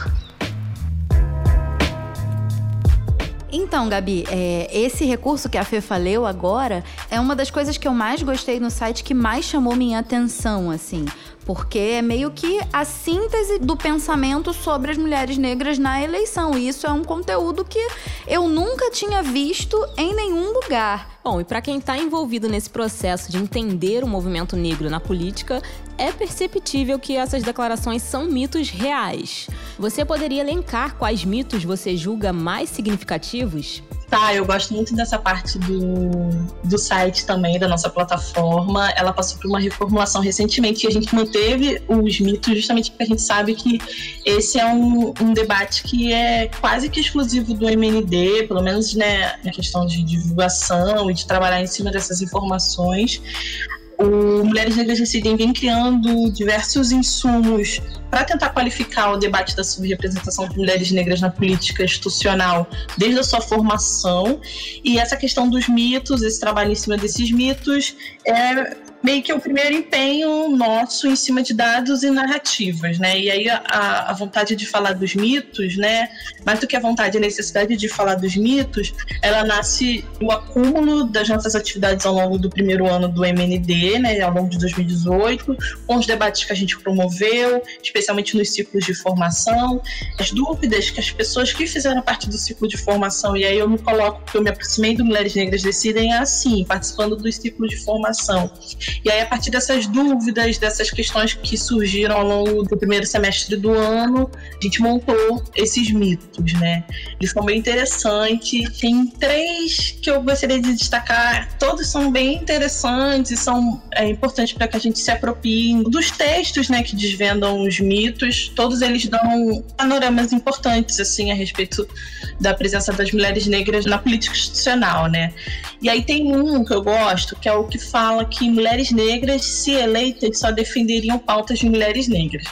Então, Gabi, esse recurso que a Fê falou agora é uma das coisas que eu mais gostei no site, que mais chamou minha atenção, assim. Porque é meio que a síntese do pensamento sobre as mulheres negras na eleição. E isso é um conteúdo que eu nunca tinha visto em nenhum lugar. Bom, e para quem está envolvido nesse processo de entender o movimento negro na política, é perceptível que essas declarações são mitos reais. Você poderia elencar quais mitos você julga mais significativos? Tá, eu gosto muito dessa parte do site também, da nossa plataforma. Ela passou por uma reformulação recentemente e a gente manteve os mitos justamente porque a gente sabe que esse é um debate que é quase que exclusivo do MND, pelo menos, né, na questão de divulgação e de trabalhar em cima dessas informações. O Mulheres Negras Decidem vem criando diversos insumos para tentar qualificar o debate da subrepresentação de mulheres negras na política institucional desde a sua formação. E essa questão dos mitos, esse trabalho em cima desses mitos, é meio que o primeiro empenho nosso em cima de dados e narrativas, né? E aí a vontade de falar dos mitos, né? Mais do que a vontade, a necessidade de falar dos mitos, ela nasce do acúmulo das nossas atividades ao longo do primeiro ano do MND, né? Ao longo de 2018, com os debates que a gente promoveu, especialmente nos ciclos de formação, as dúvidas que as pessoas que fizeram parte do ciclo de formação, e aí eu me coloco, porque eu me aproximei do Mulheres Negras Decidem assim, participando do ciclo de formação. E aí, a partir dessas dúvidas, dessas questões que surgiram ao longo do primeiro semestre do ano, a gente montou esses mitos, né? Eles são bem interessantes. Tem três que eu gostaria de destacar. Todos são bem interessantes e são importantes para que a gente se aproprie dos textos, né, que desvendam os mitos. Todos eles dão panoramas importantes, assim, a respeito da presença das mulheres negras na política institucional, né? E aí tem um que eu gosto, que é o que fala que mulheres negras, se eleitas, só defenderiam pautas de mulheres negras.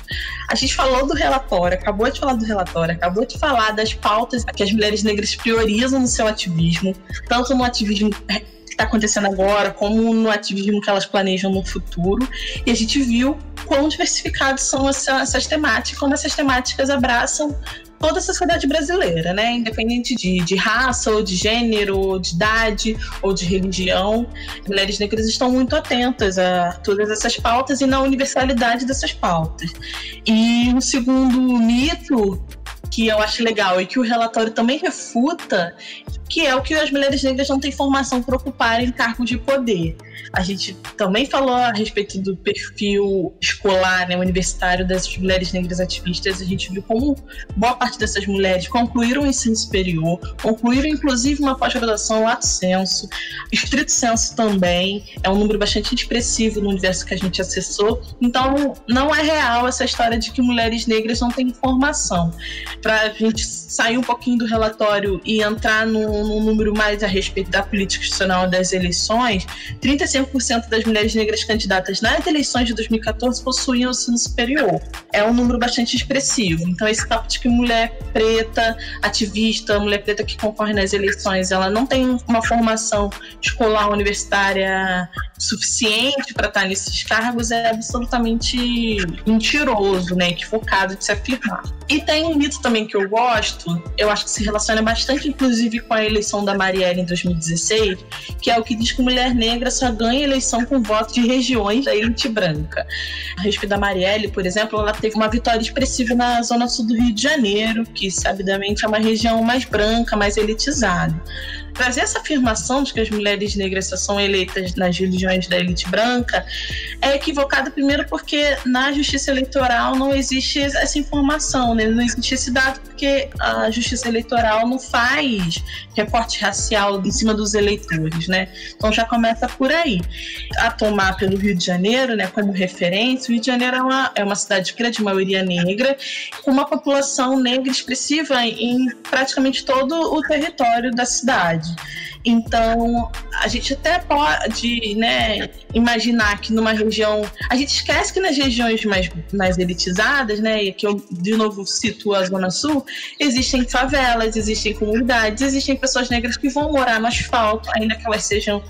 A gente falou do relatório, acabou de falar do relatório, acabou de falar das pautas que as mulheres negras priorizam no seu ativismo, tanto no ativismo que está acontecendo agora, como no ativismo que elas planejam no futuro. E a gente viu quão diversificadas são essas temáticas, como essas temáticas abraçam toda a sociedade brasileira, né? Independente de raça, ou de gênero, ou de idade, ou de religião. As mulheres negras estão muito atentas a todas essas pautas e na universalidade dessas pautas. E um segundo mito que eu acho legal e que o relatório também refuta, que é o que as mulheres negras não têm formação para ocuparem cargos de poder. A gente também falou a respeito do perfil escolar, né, universitário dessas mulheres negras ativistas. A gente viu como boa parte dessas mulheres concluíram o ensino superior, concluíram inclusive uma pós-graduação lato sensu, estrito sensu também, é um número bastante expressivo no universo que a gente acessou. Então não é real essa história de que mulheres negras não têm formação. Para a gente sair um pouquinho do relatório e entrar num número mais a respeito da política institucional das eleições, 35% das mulheres negras candidatas nas eleições de 2014 possuíam ensino superior. É um número bastante expressivo. Então, esse papo de que mulher preta, ativista, mulher preta que concorre nas eleições, ela não tem uma formação escolar, universitária suficiente para estar nesses cargos é absolutamente mentiroso, né? Equivocado de se afirmar. E tem um mito também que eu gosto, eu acho que se relaciona bastante, inclusive, com a eleição da Marielle em 2016, que é o que diz que mulher negra só ganha eleição com voto de regiões da elite branca. A respeito da Marielle, por exemplo, ela teve uma vitória expressiva na zona sul do Rio de Janeiro, que, sabidamente, é uma região mais branca, mais elitizada. Trazer essa afirmação de que as mulheres negras só são eleitas nas religiões da elite branca é equivocado, primeiro, porque na justiça eleitoral não existe essa informação, né? Não existe esse dado, porque a justiça eleitoral não faz recorte racial em cima dos eleitores, né? Então já começa por aí. A tomar pelo Rio de Janeiro, né, como referência, o Rio de Janeiro é uma cidade de grande maioria negra, com uma população negra expressiva em praticamente todo o território da cidade. Então, a gente até pode, né, imaginar que numa região... A gente esquece que nas regiões mais elitizadas, né, e aqui eu, de novo, cito a Zona Sul, existem favelas, existem comunidades, existem pessoas negras que vão morar no asfalto, ainda que elas estejam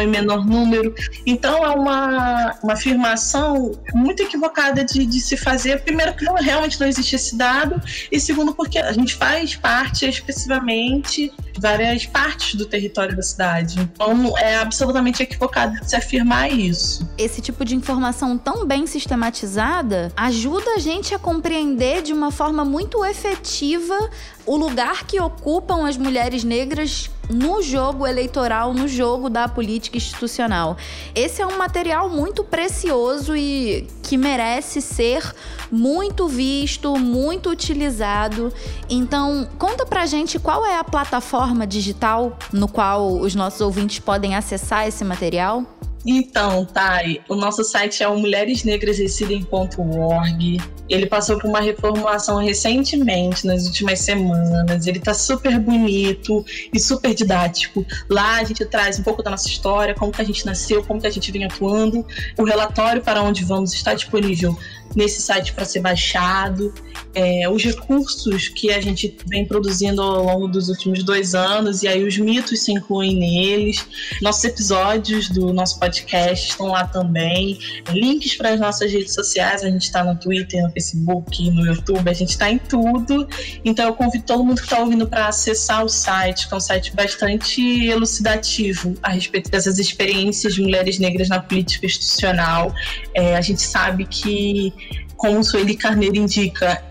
em menor número. Então, é uma afirmação muito equivocada de se fazer. Primeiro, que realmente não existe esse dado. E segundo, porque a gente faz parte, expressivamente, de várias partes do território da cidade. Então, é absolutamente equivocado se afirmar isso. Esse tipo de informação tão bem sistematizada ajuda a gente a compreender de uma forma muito efetiva o lugar que ocupam as mulheres negras no jogo eleitoral, no jogo da política institucional. Esse é um material muito precioso e que merece ser muito visto, muito utilizado. Então, conta pra gente qual é a plataforma digital no qual os nossos ouvintes podem acessar esse material. Então, Thay, o nosso site é o mulheresnegrasdecidem.org. Ele passou por uma reformulação recentemente, nas últimas semanas. Ele está super bonito e super didático. Lá a gente traz um pouco da nossa história, como que a gente nasceu, como que a gente vem atuando. O relatório para onde vamos está disponível nesse site para ser baixado. Os recursos que a gente vem produzindo ao longo dos últimos 2 anos, e aí os mitos se incluem neles. Nossos episódios do nosso podcast estão lá também. Links para as nossas redes sociais, a gente está no Twitter, no Facebook, no YouTube, a gente está em tudo. Então eu convido todo mundo que está ouvindo para acessar o site, que é um site bastante elucidativo a respeito dessas experiências de mulheres negras na política institucional. A gente sabe que, como Sueli Carneiro indica,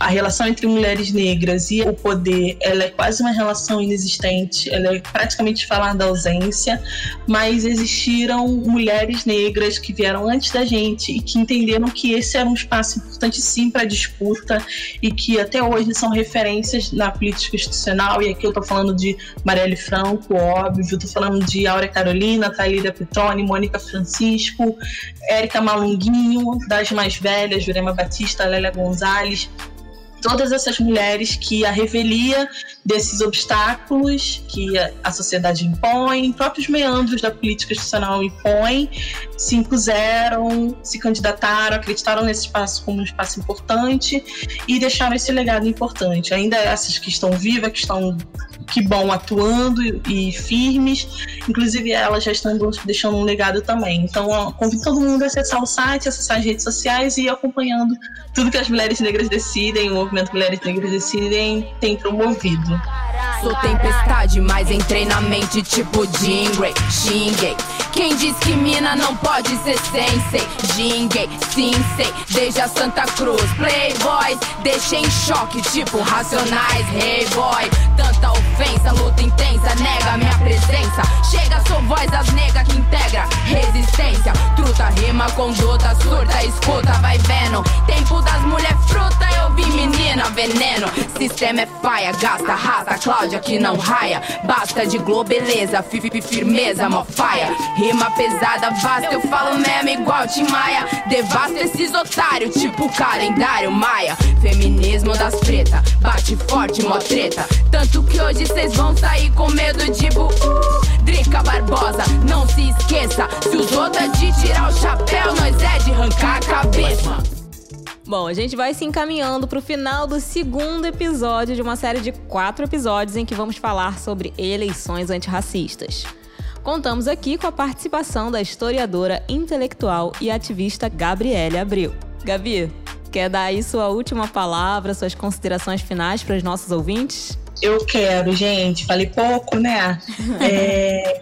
a relação entre mulheres negras e o poder, ela é quase uma relação inexistente, ela é praticamente falar da ausência, mas existiram mulheres negras que vieram antes da gente e que entenderam que esse era um espaço importante sim para a disputa e que até hoje são referências na política institucional. E aqui eu estou falando de Marielle Franco, óbvio, estou falando de Áurea Carolina, Thalíria Petroni, Mônica Francisco, Érica Malunguinho, das mais velhas, Jurema Batista, Lélia Gonzalez. Todas essas mulheres que a revelia desses obstáculos que a sociedade impõe, próprios meandros da política institucional impõem, se impuseram, se candidataram, acreditaram nesse espaço como um espaço importante e deixaram esse legado importante. Ainda essas que estão vivas, que estão, que bom, atuando e firmes, inclusive elas já estão deixando um legado também. Então, ó, convido todo mundo a acessar o site, acessar as redes sociais e ir acompanhando tudo que as mulheres negras decidem, o movimento Mulheres Negras Decidem tem promovido. Sou tempestade, mas entrei na mente tipo Jingle, xinguei. Quem diz que mina não pode ser sensei? Jingle, sensei, desde a Santa Cruz, playboys, deixei em choque tipo Racionais, hey boy. Tanta ofensa, luta intensa, nega minha presença. Chega, sou voz das negas que integra resistência. Truta, rima, conduta, surta, escuta, vai vendo. Tempo das mulher fruta, eu vi menina, veneno. Sistema é paia, gasta, rata, Cláudia que não raia. Basta de globeleza, fifi, firmeza, mó faia. Rima pesada, basta, eu falo mesmo igual Tim Maia. Devasta esses otários, tipo calendário maia. Feminismo das pretas, bate forte, mó treta. Tanto que hoje cês vão sair com medo de Drica Barbosa, não se esqueça. Se os outros é de tirar o chapéu, nós é de arrancar a cabeça. Bom, a gente vai se encaminhando para o final do 2º episódio de uma série de 4 episódios em que vamos falar sobre eleições antirracistas. Contamos aqui com a participação da historiadora, intelectual e ativista Gabriele Abreu. Gabi, quer dar aí sua última palavra, suas considerações finais para os nossos ouvintes? Eu quero, gente. Falei pouco, né?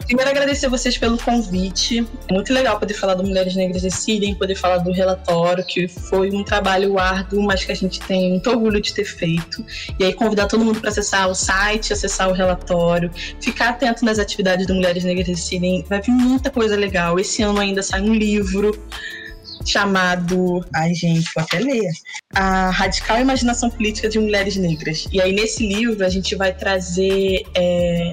Primeiro, agradecer a vocês pelo convite. É muito legal poder falar do Mulheres Negras Decidem, poder falar do relatório, que foi um trabalho árduo, mas que a gente tem muito orgulho de ter feito. E aí, convidar todo mundo para acessar o site, acessar o relatório, ficar atento nas atividades do Mulheres Negras Decidem. Vai vir muita coisa legal. Esse ano ainda sai um livro chamado, ai gente, vou até ler, A Radical Imaginação Política de Mulheres Negras. E aí nesse livro a gente vai trazer,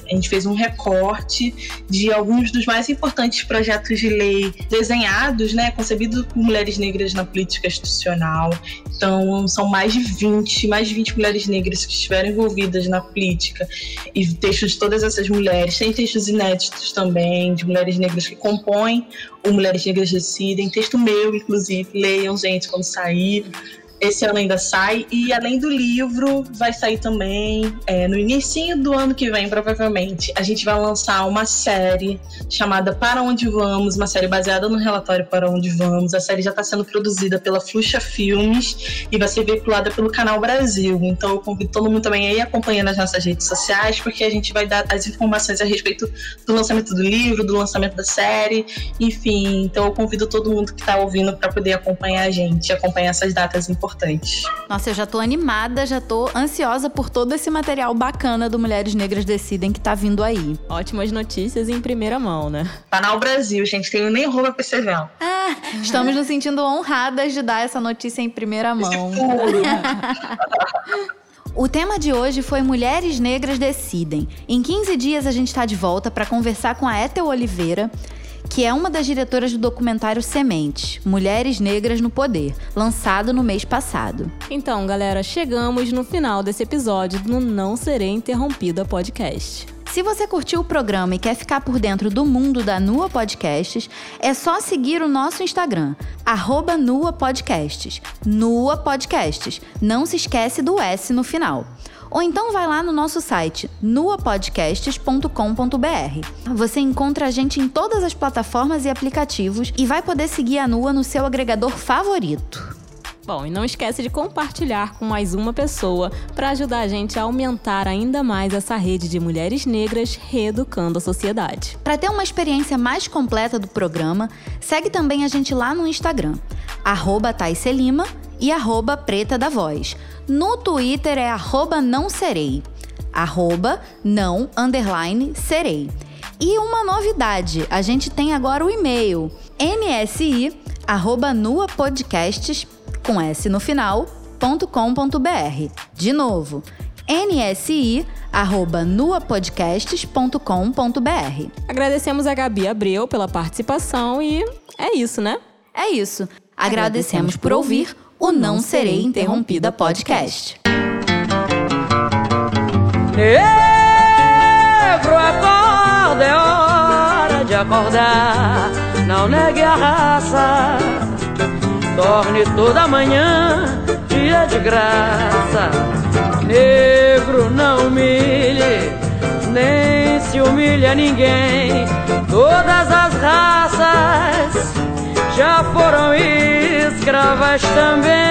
a gente fez um recorte de alguns dos mais importantes projetos de lei desenhados, né, concebidos por mulheres negras na política institucional. Então são mais de 20 mulheres negras que estiveram envolvidas na política, e textos de todas essas mulheres, tem textos inéditos também, de mulheres negras que compõem o Mulheres Negras Decidem, texto meu, inclusive, leiam, gente, quando sair. Esse ano ainda sai, e além do livro, vai sair também, no início do ano que vem, provavelmente, a gente vai lançar uma série chamada Para Onde Vamos, uma série baseada no relatório Para Onde Vamos. A série já está sendo produzida pela Fluxa Filmes e vai ser veiculada pelo Canal Brasil. Então eu convido todo mundo também aí acompanhando as nossas redes sociais, porque a gente vai dar as informações a respeito do lançamento do livro, do lançamento da série, enfim. Então eu convido todo mundo que está ouvindo para poder acompanhar a gente, acompanhar essas datas importantes. Nossa, eu já tô animada, já tô ansiosa por todo esse material bacana do Mulheres Negras Decidem que tá vindo aí. Ótimas notícias em primeira mão, né? Canal Brasil, gente, tenho nem roupa pra esse evento. Ah, estamos nos sentindo honradas de dar essa notícia em primeira mão. O tema de hoje foi Mulheres Negras Decidem. Em 15 dias a gente tá de volta pra conversar com a Ethel Oliveira, que é uma das diretoras do documentário Semente, Mulheres Negras no Poder, lançado no mês passado. Então, galera, chegamos no final desse episódio do Não Serei Interrompida Podcast. Se você curtiu o programa e quer ficar por dentro do mundo da Nua Podcasts, é só seguir o nosso Instagram, @nuapodcasts. Nua Podcasts, não se esquece do S no final. Ou então vai lá no nosso site, nuapodcasts.com.br. Você encontra a gente em todas as plataformas e aplicativos e vai poder seguir a Nua no seu agregador favorito. Bom, e não esquece de compartilhar com mais uma pessoa para ajudar a gente a aumentar ainda mais essa rede de mulheres negras reeducando a sociedade. Para ter uma experiência mais completa do programa, segue também a gente lá no Instagram, @taicelima e @pretadavoz. No Twitter é @nãoserei, @não_serei. E uma novidade, a gente tem agora o e-mail nsi@nuapodcasts.com.br. De novo, nsi@nuapodcasts.com.br. Agradecemos a Gabi Abreu pela participação e é isso, né? É isso. Agradecemos por ouvir o Não Serei Interrompida Podcast. Negro, acorda, é hora de acordar. Não negue a raça, torne toda manhã dia de graça. Negro, não humilhe, nem se humilha ninguém. Todas as raças já foram escravas também.